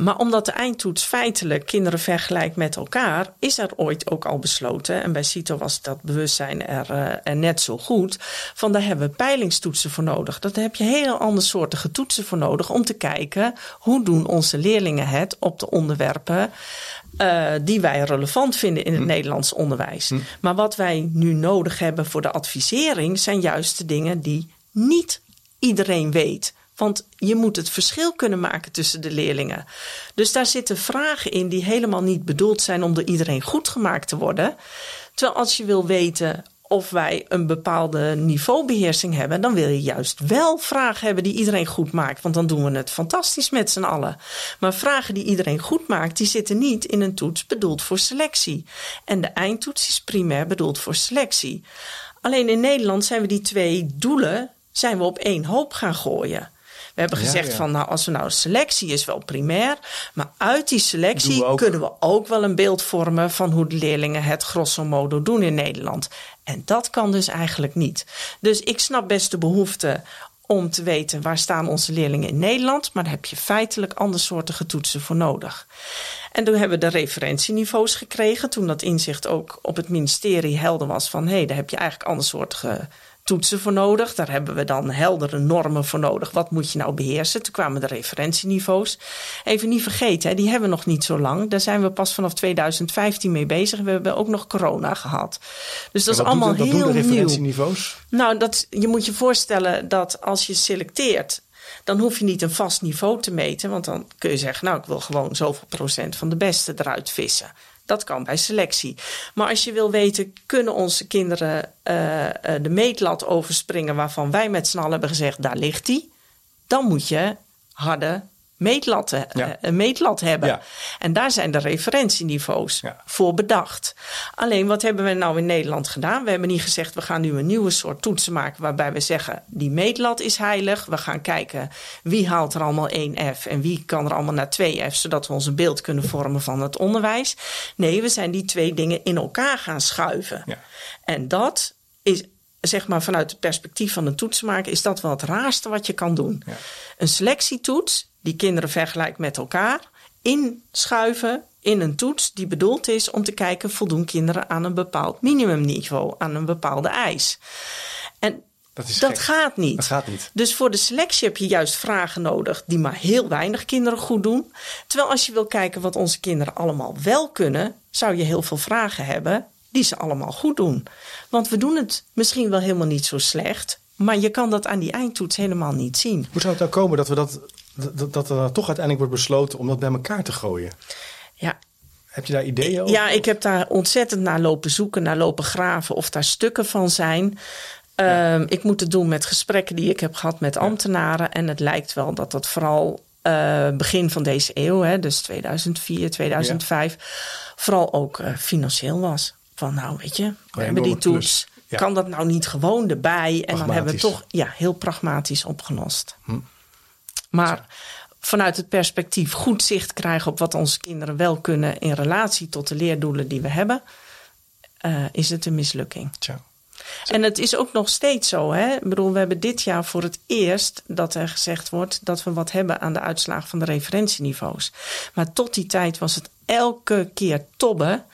Maar omdat de eindtoets feitelijk kinderen vergelijkt met elkaar, is er ooit ook al besloten, en bij Cito was dat bewustzijn er net zo goed, van daar hebben we peilingstoetsen voor nodig. Daar heb je heel andersoortige toetsen voor nodig om te kijken hoe doen onze leerlingen het op de onderwerpen die wij relevant vinden in het Nederlands onderwijs. Maar wat wij nu nodig hebben voor de advisering zijn juist de dingen die niet iedereen weet. Want je moet het verschil kunnen maken tussen de leerlingen. Dus daar zitten vragen in die helemaal niet bedoeld zijn om door iedereen goed gemaakt te worden. Terwijl als je wil weten of wij een bepaalde niveaubeheersing hebben, dan wil je juist wel vragen hebben die iedereen goed maakt. Want dan doen we het fantastisch met z'n allen. Maar vragen die iedereen goed maakt, die zitten niet in een toets bedoeld voor selectie. En de eindtoets is primair bedoeld voor selectie. Alleen in Nederland zijn we die twee doelen zijn we op één hoop gaan gooien. We hebben gezegd van, nou, als we nou selectie is wel primair, maar uit die selectie kunnen we ook wel een beeld vormen van hoe de leerlingen het grosso modo doen in Nederland. En dat kan dus eigenlijk niet. Dus ik snap best de behoefte om te weten waar staan onze leerlingen in Nederland, maar daar heb je feitelijk andersoortige toetsen voor nodig. En toen hebben we de referentieniveaus gekregen, toen dat inzicht ook op het ministerie helder was van, hé, daar heb je eigenlijk andersoortige toetsen voor nodig. Daar hebben we dan heldere normen voor nodig. Wat moet je nou beheersen? Toen kwamen de referentieniveaus. Even niet vergeten, hè, die hebben we nog niet zo lang. Daar zijn we pas vanaf 2015 mee bezig. We hebben ook nog corona gehad. Dus dat is allemaal heel nieuw. Wat doen de referentieniveaus? Nou, je moet je voorstellen dat als je selecteert, dan hoef je niet een vast niveau te meten. Want dan kun je zeggen, nou, ik wil gewoon zoveel procent van de beste eruit vissen. Dat kan bij selectie. Maar als je wil weten, kunnen onze kinderen de meetlat overspringen waarvan wij met z'n allen hebben gezegd, daar ligt die. Dan moet je harde een meetlat hebben. Ja. En daar zijn de referentieniveaus voor bedacht. Alleen, wat hebben we nou in Nederland gedaan? We hebben niet gezegd, we gaan nu een nieuwe soort toetsen maken waarbij we zeggen, die meetlat is heilig. We gaan kijken wie haalt er allemaal 1F en wie kan er allemaal naar 2F, zodat we ons een beeld kunnen vormen van het onderwijs. Nee, we zijn die twee dingen in elkaar gaan schuiven. Ja. En dat is, zeg maar, vanuit het perspectief van een toetsenmaker, is dat wel het raarste wat je kan doen. Ja. Een selectietoets die kinderen vergelijkt met elkaar, inschuiven in een toets die bedoeld is om te kijken, voldoen kinderen aan een bepaald minimumniveau, aan een bepaalde eis. En dat gaat niet. Dus voor de selectie heb je juist vragen nodig die maar heel weinig kinderen goed doen. Terwijl als je wil kijken wat onze kinderen allemaal wel kunnen, zou je heel veel vragen hebben die ze allemaal goed doen. Want we doen het misschien wel helemaal niet zo slecht, maar je kan dat aan die eindtoets helemaal niet zien. Hoe zou het nou komen dat er toch uiteindelijk wordt besloten om dat bij elkaar te gooien? Ja. Heb je daar ideeën over? Ja, ik heb daar ontzettend naar lopen zoeken, naar lopen graven of daar stukken van zijn. Ja. Ik moet het doen met gesprekken die ik heb gehad met ambtenaren. En het lijkt wel dat dat vooral begin van deze eeuw, hè, dus 2004, 2005... vooral ook financieel was. Van nou, weet je, we hebben die toets. Ja. Kan dat nou niet gewoon erbij? En dan hebben we het toch heel pragmatisch opgelost. Maar vanuit het perspectief goed zicht krijgen op wat onze kinderen wel kunnen in relatie tot de leerdoelen die we hebben, is het een mislukking. Tja. En het is ook nog steeds zo. Hè? Ik bedoel, we hebben dit jaar voor het eerst dat er gezegd wordt dat we wat hebben aan de uitslagen van de referentieniveaus. Maar tot die tijd was het elke keer tobben,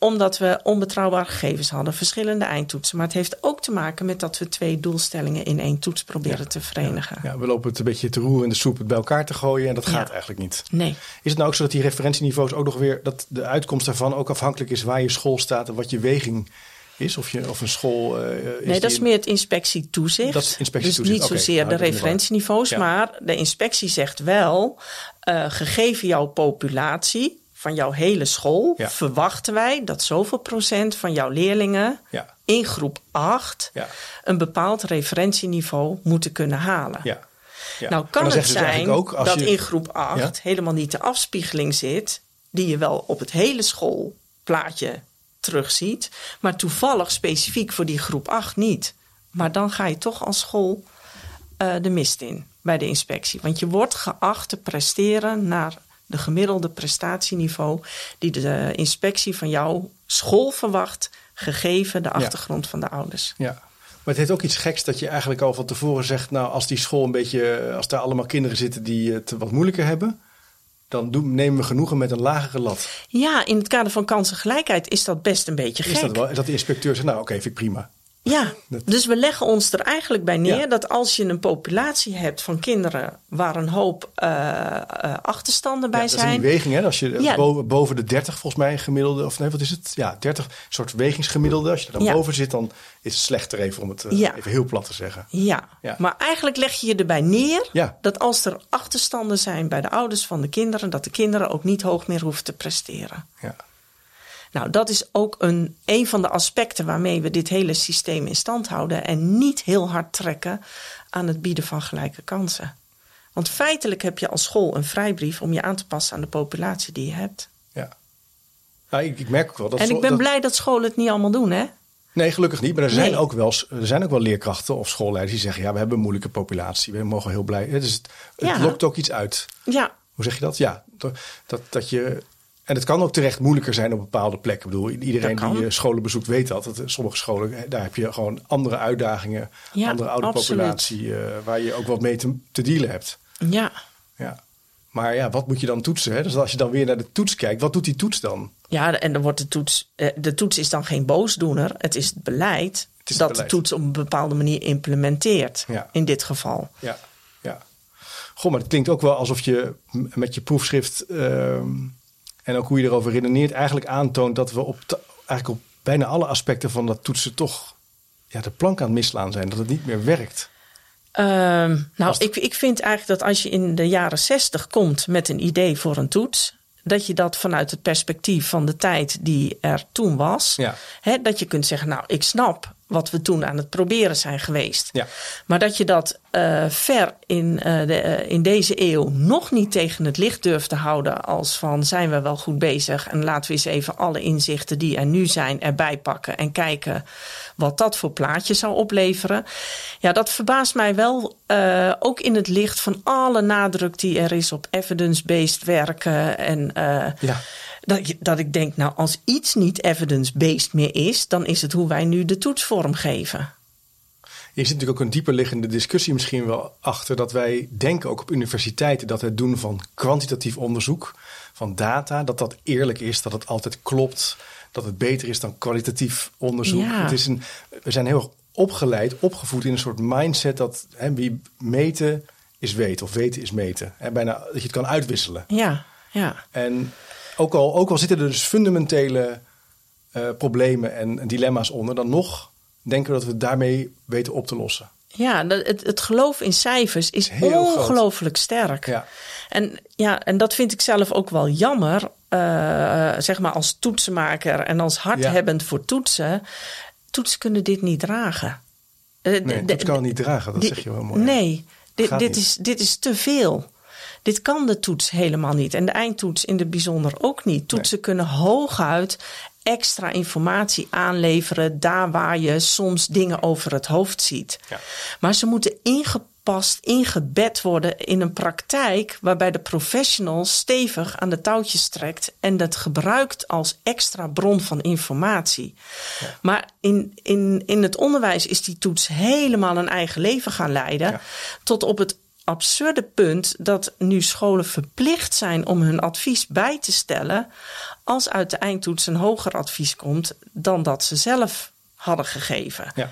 omdat we onbetrouwbare gegevens hadden, verschillende eindtoetsen. Maar het heeft ook te maken met dat we twee doelstellingen in één toets proberen te verenigen. Ja, we lopen het een beetje te roeren in de soep, het bij elkaar te gooien en dat gaat eigenlijk niet. Nee. Is het nou ook zo dat die referentieniveaus ook nog weer, dat de uitkomst daarvan ook afhankelijk is waar je school staat en wat je weging is? Of een school is? Nee, dat is meer het inspectietoezicht. Dus niet zozeer de referentieniveaus, maar de inspectie zegt wel, gegeven jouw populatie van jouw hele school, verwachten wij dat zoveel procent van jouw leerlingen in groep 8 een bepaald referentieniveau moeten kunnen halen. Ja. Ja. Nou kan het zijn dat in groep 8 helemaal niet de afspiegeling zit die je wel op het hele schoolplaatje terugziet, maar toevallig specifiek voor die groep 8 niet. Maar dan ga je toch als school de mist in bij de inspectie. Want je wordt geacht te presteren naar de gemiddelde prestatieniveau die de inspectie van jouw school verwacht, gegeven de achtergrond van de ouders. Ja, maar het heeft ook iets geks dat je eigenlijk al van tevoren zegt, nou, als die school een beetje, als daar allemaal kinderen zitten die het wat moeilijker hebben, dan nemen we genoegen met een lagere lat. Ja, in het kader van kansengelijkheid is dat best een beetje gek. Is dat wel? Is dat de inspecteur zegt, nou oké, vind ik prima. Ja, dus we leggen ons er eigenlijk bij neer dat als je een populatie hebt van kinderen waar een hoop achterstanden bij zijn. Dat is een weging, hè? Als je boven de 30 volgens mij gemiddelde, of nee, wat is het? Ja, 30, een soort wegingsgemiddelde. Als je er dan boven zit, dan is het slechter even om het even heel plat te zeggen. Ja. Maar eigenlijk leg je je erbij neer dat als er achterstanden zijn bij de ouders van de kinderen, dat de kinderen ook niet hoog meer hoeven te presteren. Ja. Nou, dat is ook een van de aspecten waarmee we dit hele systeem in stand houden en niet heel hard trekken aan het bieden van gelijke kansen. Want feitelijk heb je als school een vrijbrief om je aan te passen aan de populatie die je hebt. Ja, nou, ik merk ook wel dat. En ik ben blij dat scholen het niet allemaal doen, hè? Nee, gelukkig niet. Maar er zijn ook wel leerkrachten of schoolleiders die zeggen, ja, we hebben een moeilijke populatie. We mogen heel blij. Dus het lokt ook iets uit. Ja. Hoe zeg je dat? Ja, dat je. En het kan ook terecht moeilijker zijn op bepaalde plekken. Ik bedoel, iedereen die scholen bezoekt weet dat sommige scholen, daar heb je gewoon andere uitdagingen, andere ouderpopulatie, waar je ook wat mee te dealen hebt. Ja. Maar ja, wat moet je dan toetsen? Hè? Dus als je dan weer naar de toets kijkt, wat doet die toets dan? Ja, en dan wordt de toets is dan geen boosdoener. Het is het beleid de toets op een bepaalde manier implementeert. Ja. In dit geval. Ja. Goh, maar het klinkt ook wel alsof je met je proefschrift en ook hoe je erover redeneert, eigenlijk aantoont dat we eigenlijk op bijna alle aspecten van dat toetsen toch de plank aan het misslaan zijn. Dat het niet meer werkt. Ik vind eigenlijk dat als je in de jaren 60 komt met een idee voor een toets, dat je dat vanuit het perspectief van de tijd die er toen was, dat je kunt zeggen, nou, ik snap wat we toen aan het proberen zijn geweest. Ja. Maar dat je dat ver in deze eeuw nog niet tegen het licht durft te houden, als van zijn we wel goed bezig en laten we eens even alle inzichten die er nu zijn erbij pakken en kijken wat dat voor plaatje zou opleveren. Ja, dat verbaast mij wel, ook in het licht van alle nadruk die er is op evidence-based werken en dat ik denk, nou, als iets niet evidence-based meer is, dan is het hoe wij nu de toets vormgeven. Hier zit natuurlijk ook een dieperliggende discussie misschien wel achter, dat wij denken ook op universiteiten dat het doen van kwantitatief onderzoek, van data, dat dat eerlijk is, dat het altijd klopt, dat het beter is dan kwalitatief onderzoek. Ja. We zijn heel erg opgevoed in een soort mindset dat wie meten is weten of weten is meten. En bijna dat je het kan uitwisselen. Ja, ja. En ook al zitten er dus fundamentele problemen en dilemma's onder, dan nog denken we dat we het daarmee weten op te lossen. Ja, het geloof in cijfers is ongelooflijk sterk. Ja. En dat vind ik zelf ook wel jammer. Zeg maar als toetsenmaker en als hardhebbend voor toetsen. Toetsen kunnen dit niet dragen. Nee, dat kan niet dragen, dat zeg je wel mooi. Nee, dit is te veel. Dit kan de toets helemaal niet. En de eindtoets in het bijzonder ook niet. Toetsen kunnen hooguit extra informatie aanleveren daar waar je soms dingen over het hoofd ziet. Ja. Maar ze moeten ingepast, ingebed worden in een praktijk waarbij de professional stevig aan de touwtjes trekt en dat gebruikt als extra bron van informatie. Ja. Maar in het onderwijs is die toets helemaal een eigen leven gaan leiden, tot op het absurde punt dat nu scholen verplicht zijn om hun advies bij te stellen als uit de eindtoets een hoger advies komt dan dat ze zelf hadden gegeven. Ja.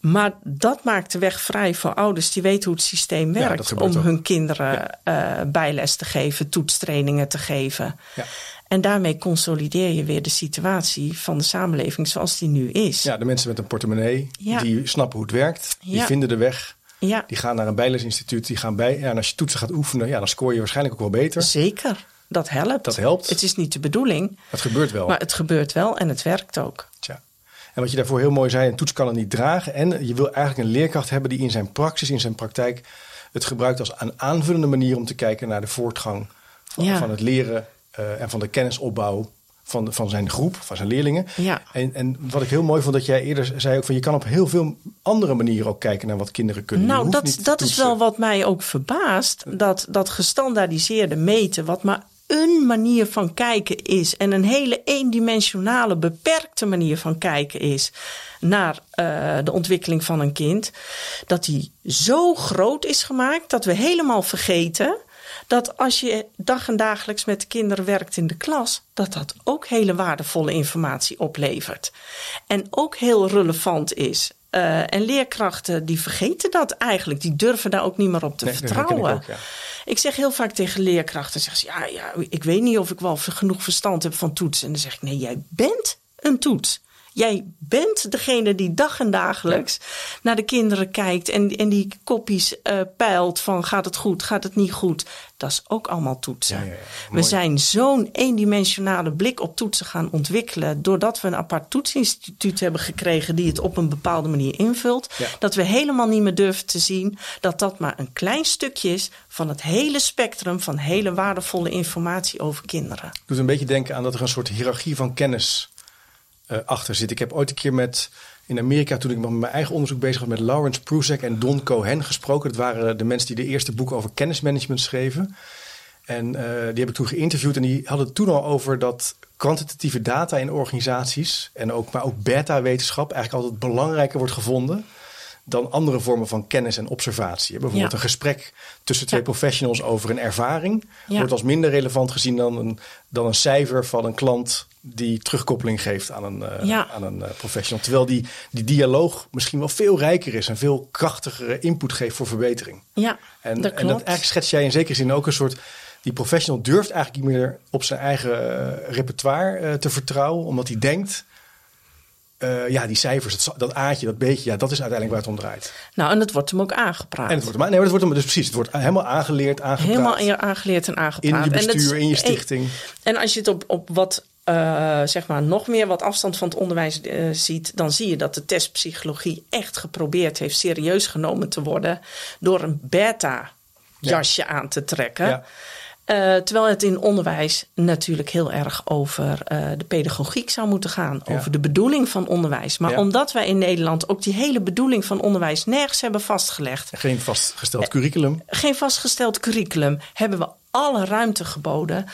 Maar dat maakt de weg vrij voor ouders die weten hoe het systeem werkt, om hun kinderen bijles te geven, toetstrainingen te geven. Ja. En daarmee consolideer je weer de situatie van de samenleving zoals die nu is. Ja, de mensen met een portemonnee, die snappen hoe het werkt, die vinden de weg. Ja. Die gaan naar een bijlesinstituut, en als je toetsen gaat oefenen, dan scoor je waarschijnlijk ook wel beter. Zeker, dat helpt. Het is niet de bedoeling. Het gebeurt wel. Maar het gebeurt wel en het werkt ook. Tja. En wat je daarvoor heel mooi zei, een toets kan het niet dragen. En je wil eigenlijk een leerkracht hebben die in zijn praktijk, het gebruikt als een aanvullende manier om te kijken naar de voortgang van het leren en van de kennisopbouw van zijn groep, van zijn leerlingen. Ja. En wat ik heel mooi vond, dat jij eerder zei ook van, je kan op heel veel andere manieren ook kijken naar wat kinderen kunnen. Nou, dat is wel wat mij ook verbaast. Dat gestandaardiseerde meten, wat maar een manier van kijken is, en een hele eendimensionale, beperkte manier van kijken is naar de ontwikkeling van een kind, dat die zo groot is gemaakt dat we helemaal vergeten dat als je dag en dagelijks met kinderen werkt in de klas, dat ook hele waardevolle informatie oplevert. En ook heel relevant is. En leerkrachten die vergeten dat eigenlijk. Die durven daar ook niet meer op te vertrouwen. Ik zeg heel vaak tegen leerkrachten, zeggen ze, ik weet niet of ik wel genoeg verstand heb van toetsen. En dan zeg ik, nee, jij bent een toets. Jij bent degene die dag en dagelijks naar de kinderen kijkt en die kopjes peilt van, gaat het goed, gaat het niet goed. Dat is ook allemaal toetsen. Ja. We zijn zo'n eendimensionale blik op toetsen gaan ontwikkelen, doordat we een apart toetsinstituut hebben gekregen die het op een bepaalde manier invult. Ja. Dat we helemaal niet meer durven te zien dat maar een klein stukje is van het hele spectrum van hele waardevolle informatie over kinderen. Het doet een beetje denken aan dat er een soort hiërarchie van kennis achter zit. Ik heb ooit een keer in Amerika, toen ik met mijn eigen onderzoek bezig was, met Lawrence Prusak en Don Cohen gesproken. Dat waren de mensen die de eerste boeken over kennismanagement schreven. En die heb ik toen geïnterviewd en die hadden het toen al over dat kwantitatieve data in organisaties en maar ook beta-wetenschap eigenlijk altijd belangrijker wordt gevonden dan andere vormen van kennis en observatie. Bijvoorbeeld een gesprek tussen twee professionals over een ervaring wordt als minder relevant gezien dan een cijfer van een klant die terugkoppeling geeft aan een professional. Terwijl die dialoog misschien wel veel rijker is en veel krachtigere input geeft voor verbetering. Ja, en dat eigenlijk schets jij in zekere zin ook een soort, die professional durft eigenlijk niet meer op zijn eigen repertoire te vertrouwen, omdat hij denkt, die cijfers, dat A'tje, dat B'tje, dat is uiteindelijk waar het om draait. Nou, en dat wordt hem ook aangepraat. Het wordt helemaal aangeleerd, aangepraat. Helemaal aangeleerd en aangepraat. In je bestuur, in je stichting. En als je het op wat, zeg maar, nog meer wat afstand van het onderwijs ziet, dan zie je dat de testpsychologie echt geprobeerd heeft serieus genomen te worden door een beta-jasje aan te trekken. Ja. Terwijl het in onderwijs natuurlijk heel erg over de pedagogiek zou moeten gaan. Ja. Over de bedoeling van onderwijs. Maar omdat wij in Nederland ook die hele bedoeling van onderwijs nergens hebben vastgelegd. Geen vastgesteld curriculum. Hebben we alle ruimte geboden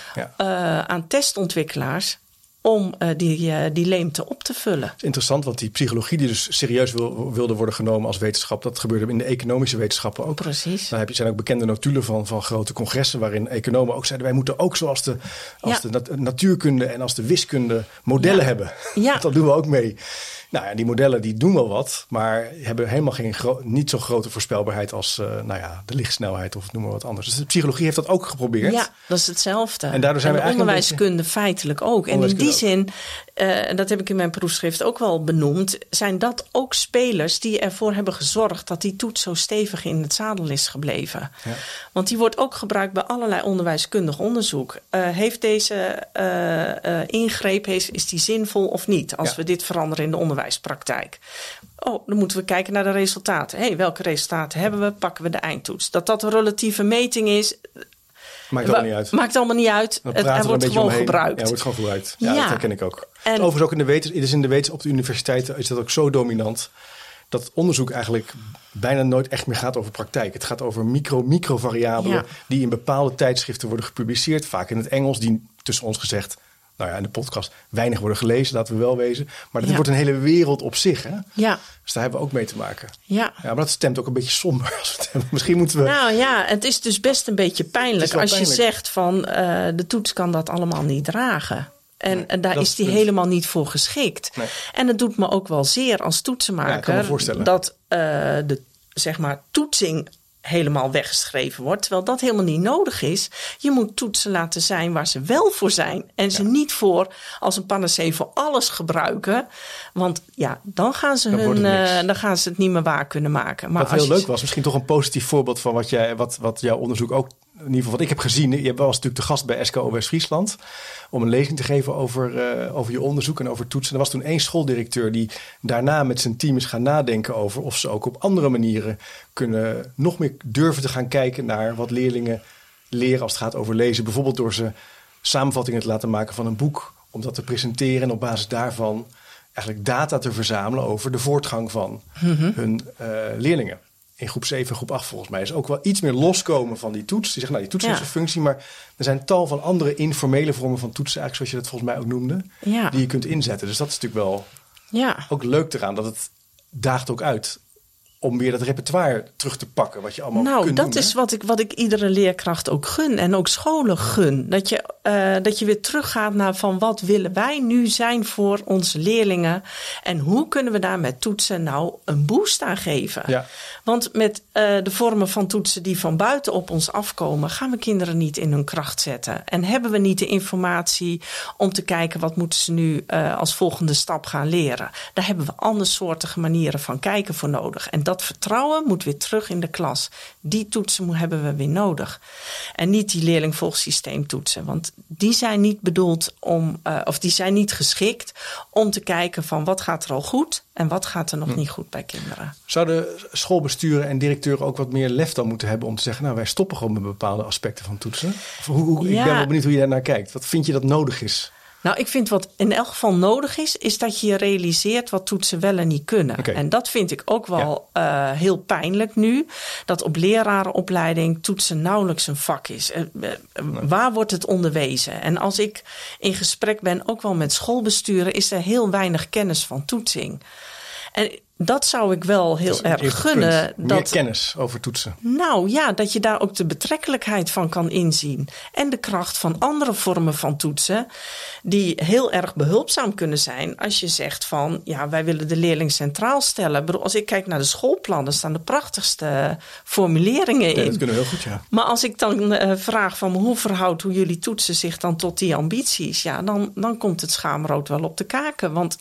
aan testontwikkelaars om die leemte op te vullen. Dat is interessant, want die psychologie die dus serieus wilde worden genomen als wetenschap, dat gebeurde in de economische wetenschappen ook. Precies. Daar zijn ook bekende notulen van grote congressen waarin economen ook zeiden, wij moeten ook zoals de natuurkunde en als de wiskunde modellen hebben. Ja. Dat doen we ook mee. Nou ja, die modellen die doen wel wat, maar hebben helemaal geen niet zo grote voorspelbaarheid als de lichtsnelheid of noem maar wat anders. Dus de psychologie heeft dat ook geprobeerd. Ja, dat is hetzelfde. En daardoor zijn we eigenlijk onderwijskunde feitelijk ook. En in die zin, dat heb ik in mijn proefschrift ook wel benoemd, zijn dat ook spelers die ervoor hebben gezorgd dat die toets zo stevig in het zadel is gebleven. Ja. Want die wordt ook gebruikt bij allerlei onderwijskundig onderzoek. Heeft deze ingreep, is die zinvol of niet? Als we dit veranderen in de onderwijspraktijk. Oh, dan moeten we kijken naar de resultaten. Welke resultaten hebben we? Pakken we de eindtoets. Dat een relatieve meting is, maakt allemaal niet uit. Het wordt gewoon gebruikt. Ja, wordt gewoon gebruikt. Ja, dat herken ik ook. En overigens ook in de op de universiteiten is dat ook zo dominant dat onderzoek eigenlijk bijna nooit echt meer gaat over praktijk. Het gaat over micro-variabelen die in bepaalde tijdschriften worden gepubliceerd. Vaak in het Engels, die tussen ons gezegd, in de podcast weinig worden gelezen, laten we wel wezen. Maar dat wordt een hele wereld op zich. Hè? Ja. Dus daar hebben we ook mee te maken. Ja. Ja, maar dat stemt ook een beetje somber. Misschien moeten we... Nou ja, het is dus best een beetje pijnlijk als je zegt van de toets kan dat allemaal niet dragen. En daar is die helemaal niet voor geschikt. Nee. En het doet me ook wel zeer als toetsenmaker dat de toetsing helemaal weggeschreven wordt, terwijl dat helemaal niet nodig is. Je moet toetsen laten zijn waar ze wel voor zijn en ze niet voor als een panacee voor alles gebruiken, want dan gaan ze het niet meer waar kunnen maken. Maar wat heel leuk was, misschien toch een positief voorbeeld van wat jouw onderzoek ook, in ieder geval wat ik heb gezien. Je was natuurlijk te gast bij SKO West-Friesland om een lezing te geven over je onderzoek en over toetsen. Er was toen één schooldirecteur die daarna met zijn team is gaan nadenken over of ze ook op andere manieren kunnen nog meer durven te gaan kijken naar wat leerlingen leren als het gaat over lezen. Bijvoorbeeld door ze samenvattingen te laten maken van een boek, om dat te presenteren en op basis daarvan eigenlijk data te verzamelen over de voortgang van hun leerlingen. In groep 7, groep 8 volgens mij is ook wel iets meer loskomen van die toets. Die zeggen, die toets is een functie, maar er zijn tal van andere informele vormen van toetsen, eigenlijk zoals je dat volgens mij ook noemde, die je kunt inzetten. Dus dat is natuurlijk wel ook leuk eraan, dat het daagt ook uit om weer dat repertoire terug te pakken, wat je allemaal kunt doen. Nou, dat is wat ik iedere leerkracht ook gun en ook scholen gun. Dat je weer teruggaat naar van wat willen wij nu zijn voor onze leerlingen en hoe kunnen we daar met toetsen nou een boost aan geven. Ja. Want met de vormen van toetsen die van buiten op ons afkomen, gaan we kinderen niet in hun kracht zetten. En hebben we niet de informatie om te kijken wat moeten ze nu als volgende stap gaan leren. Daar hebben we andersoortige manieren van kijken voor nodig. En dat vertrouwen moet weer terug in de klas. Die toetsen hebben we weer nodig. En niet die leerling volgens systeemtoetsen. Want die zijn niet bedoeld om, of die zijn niet geschikt om te kijken van wat gaat er al goed en wat gaat er nog niet goed bij kinderen. Zouden schoolbesturen en directeuren ook wat meer lef dan moeten hebben om te zeggen, wij stoppen gewoon met bepaalde aspecten van toetsen? Of ik ben wel benieuwd hoe je daarnaar kijkt. Wat vind je dat nodig is? Nou, ik vind wat in elk geval nodig is dat je realiseert wat toetsen wel en niet kunnen. Okay. En dat vind ik ook wel heel pijnlijk nu, dat op lerarenopleiding toetsen nauwelijks een vak is. Waar wordt het onderwezen? En als ik in gesprek ben, ook wel met schoolbesturen, is er heel weinig kennis van toetsing. En dat zou ik wel heel erg gunnen. Punt. Meer kennis over toetsen. Nou ja, dat je daar ook de betrekkelijkheid van kan inzien. En de kracht van andere vormen van toetsen die heel erg behulpzaam kunnen zijn als je zegt van, wij willen de leerling centraal stellen. Ik bedoel, als ik kijk naar de schoolplannen, staan de prachtigste formuleringen in. Dat kunnen we heel goed, Maar als ik dan vraag van hoe verhoudt, hoe jullie toetsen zich dan tot die ambities, dan komt het schaamrood wel op de kaken. Want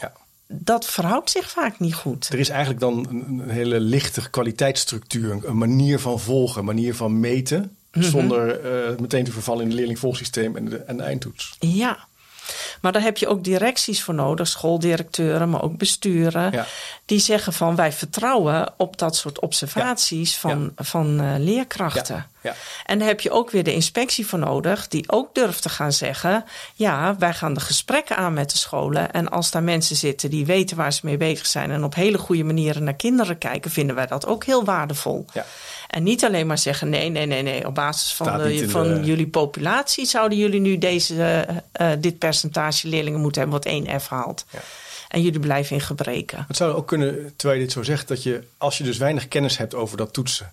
dat verhoudt zich vaak niet goed. Er is eigenlijk dan een hele lichte kwaliteitsstructuur. Een manier van volgen, een manier van meten. Zonder meteen te vervallen in het leerlingvolgsysteem en de eindtoets. Ja, maar daar heb je ook directies voor nodig. Schooldirecteuren, maar ook besturen. Ja. Die zeggen van wij vertrouwen op dat soort observaties van leerkrachten. Ja. Ja. En daar heb je ook weer de inspectie voor nodig, die ook durft te gaan zeggen, ja, wij gaan de gesprekken aan met de scholen. En als daar mensen zitten die weten waar ze mee bezig zijn en op hele goede manieren naar kinderen kijken, vinden wij dat ook heel waardevol. Ja. En niet alleen maar zeggen, nee, op basis van jullie populatie zouden jullie nu dit percentage leerlingen moeten hebben wat 1F haalt. Ja. En jullie blijven in gebreken. Het zou ook kunnen, terwijl je dit zo zegt, dat je, als je dus weinig kennis hebt over dat toetsen,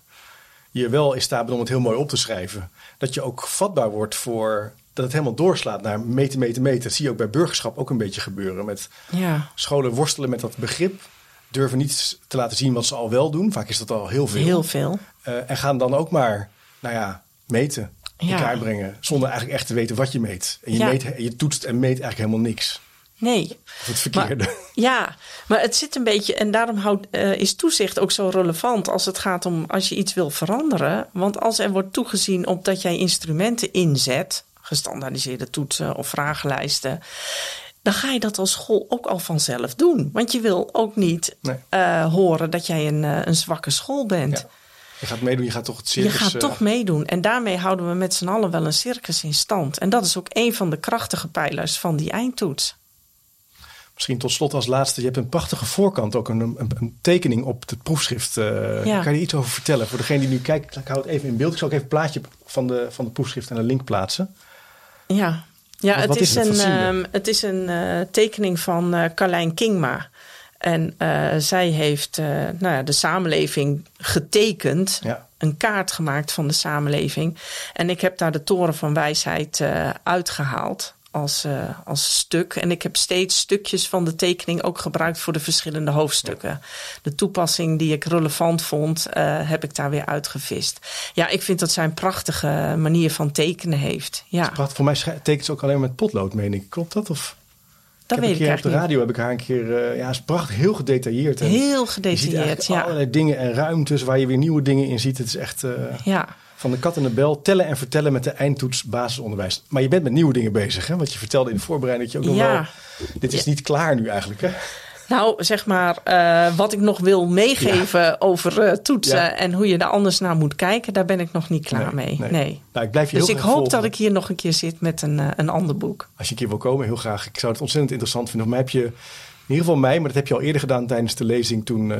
je wel in staat bent om het heel mooi op te schrijven. Dat je ook vatbaar wordt voor, dat het helemaal doorslaat naar meten. Dat zie je ook bij burgerschap ook een beetje gebeuren. Met scholen worstelen met dat begrip. Durven niet te laten zien wat ze al wel doen. Vaak is dat al heel veel. Heel veel. En gaan dan ook maar, meten. Ja. In kaart brengen. Zonder eigenlijk echt te weten wat je meet. En je toetst en meet eigenlijk helemaal niks. Nee. Het verkeerde. Maar het zit een beetje, en daarom is toezicht ook zo relevant als het gaat om als je iets wil veranderen. Want als er wordt toegezien op dat jij instrumenten inzet, gestandaardiseerde toetsen of vragenlijsten, dan ga je dat als school ook al vanzelf doen. Want je wil ook niet horen dat jij een zwakke school bent. Ja. Je gaat meedoen, je gaat toch het circus. Je gaat toch meedoen. En daarmee houden we met z'n allen wel een circus in stand. En dat is ook een van de krachtige pijlers van die eindtoets. Misschien tot slot als laatste, je hebt een prachtige voorkant, ook een tekening op het proefschrift. Kan je iets over vertellen? Voor degene die nu kijkt, ik hou het even in beeld. Ik zal ook even een plaatje van de proefschrift en een link plaatsen. Het is een tekening van Carlijn Kingma. En zij heeft de samenleving getekend. Ja. Een kaart gemaakt van de samenleving. En ik heb daar de Toren van Wijsheid uitgehaald. Als stuk. En ik heb steeds stukjes van de tekening ook gebruikt voor de verschillende hoofdstukken. Ja. De toepassing die ik relevant vond, heb ik daar weer uitgevist. Ja, ik vind dat zij een prachtige manier van tekenen heeft. Ja. Voor mij tekent ze ook alleen met potlood, meen ik. Klopt dat? Dat weet ik eigenlijk niet. Op de radio heb ik haar een keer... is prachtig, heel gedetailleerd. En heel gedetailleerd, allerlei dingen en ruimtes waar je weer nieuwe dingen in ziet. Het is echt... Van de kat en de bel, tellen en vertellen met de eindtoets basisonderwijs. Maar je bent met nieuwe dingen bezig, hè? Want je vertelde in de voorbereiding dat je ook nog wel... Dit is niet klaar nu eigenlijk, hè? Nou, zeg maar, wat ik nog wil meegeven over toetsen... en hoe je daar anders naar moet kijken, daar ben ik nog niet klaar mee. Nee. Nou, ik blijf je dus heel graag volgen. Dat ik hier nog een keer zit met een ander boek. Als je een keer wil komen, heel graag. Ik zou het ontzettend interessant vinden. Maar heb je, in ieder geval mij, maar dat heb je al eerder gedaan tijdens de lezing toen...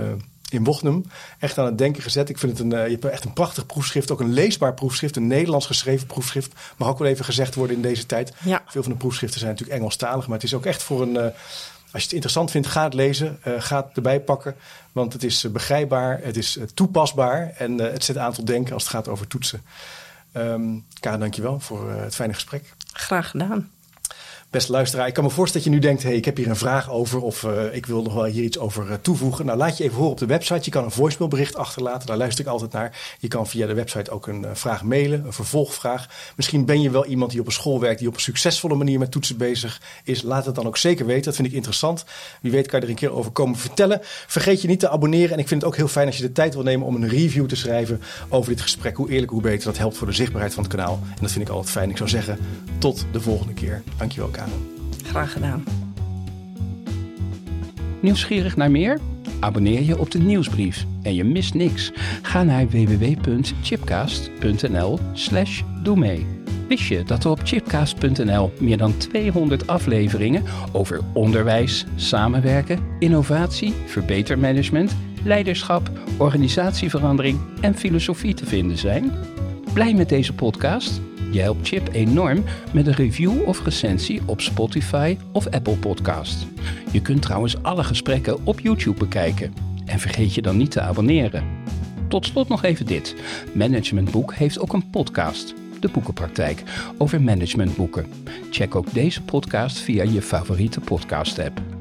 in Wochnum, echt aan het denken gezet. Ik vind het je hebt echt een prachtig proefschrift. Ook een leesbaar proefschrift. Een Nederlands geschreven proefschrift. Mag ook wel even gezegd worden in deze tijd. Ja. Veel van de proefschriften zijn natuurlijk Engelstalig. Maar het is ook echt voor een... als je het interessant vindt, ga het lezen. Ga het erbij pakken. Want het is begrijpbaar. Het is toepasbaar. En het zet aan tot denken als het gaat over toetsen. Karen, dankjewel voor het fijne gesprek. Graag gedaan. Beste luisteraar, ik kan me voorstellen dat je nu denkt... ik heb hier een vraag over of ik wil nog wel hier iets over toevoegen. Nou, laat je even horen op de website. Je kan een voicemailbericht achterlaten, daar luister ik altijd naar. Je kan via de website ook een vraag mailen, een vervolgvraag. Misschien ben je wel iemand die op een school werkt... die op een succesvolle manier met toetsen bezig is. Laat het dan ook zeker weten, dat vind ik interessant. Wie weet kan je er een keer over komen vertellen. Vergeet je niet te abonneren en ik vind het ook heel fijn... als je de tijd wil nemen om een review te schrijven over dit gesprek. Hoe eerlijk, hoe beter, dat helpt voor de zichtbaarheid van het kanaal. En dat vind ik altijd fijn. Ik zou zeggen, tot de volgende keer. Dankjewel. Graag gedaan. Nieuwsgierig naar meer? Abonneer je op de nieuwsbrief en je mist niks. Ga naar www.tjipcast.nl/doe mee. Wist je dat er op tjipcast.nl meer dan 200 afleveringen over onderwijs, samenwerken, innovatie, verbetermanagement, leiderschap, organisatieverandering en filosofie te vinden zijn? Blij met deze podcast? Je helpt Chip enorm met een review of recensie op Spotify of Apple Podcasts. Je kunt trouwens alle gesprekken op YouTube bekijken. En vergeet je dan niet te abonneren. Tot slot nog even dit. Management Boek heeft ook een podcast, De Boekenpraktijk, over managementboeken. Check ook deze podcast via je favoriete podcast-app.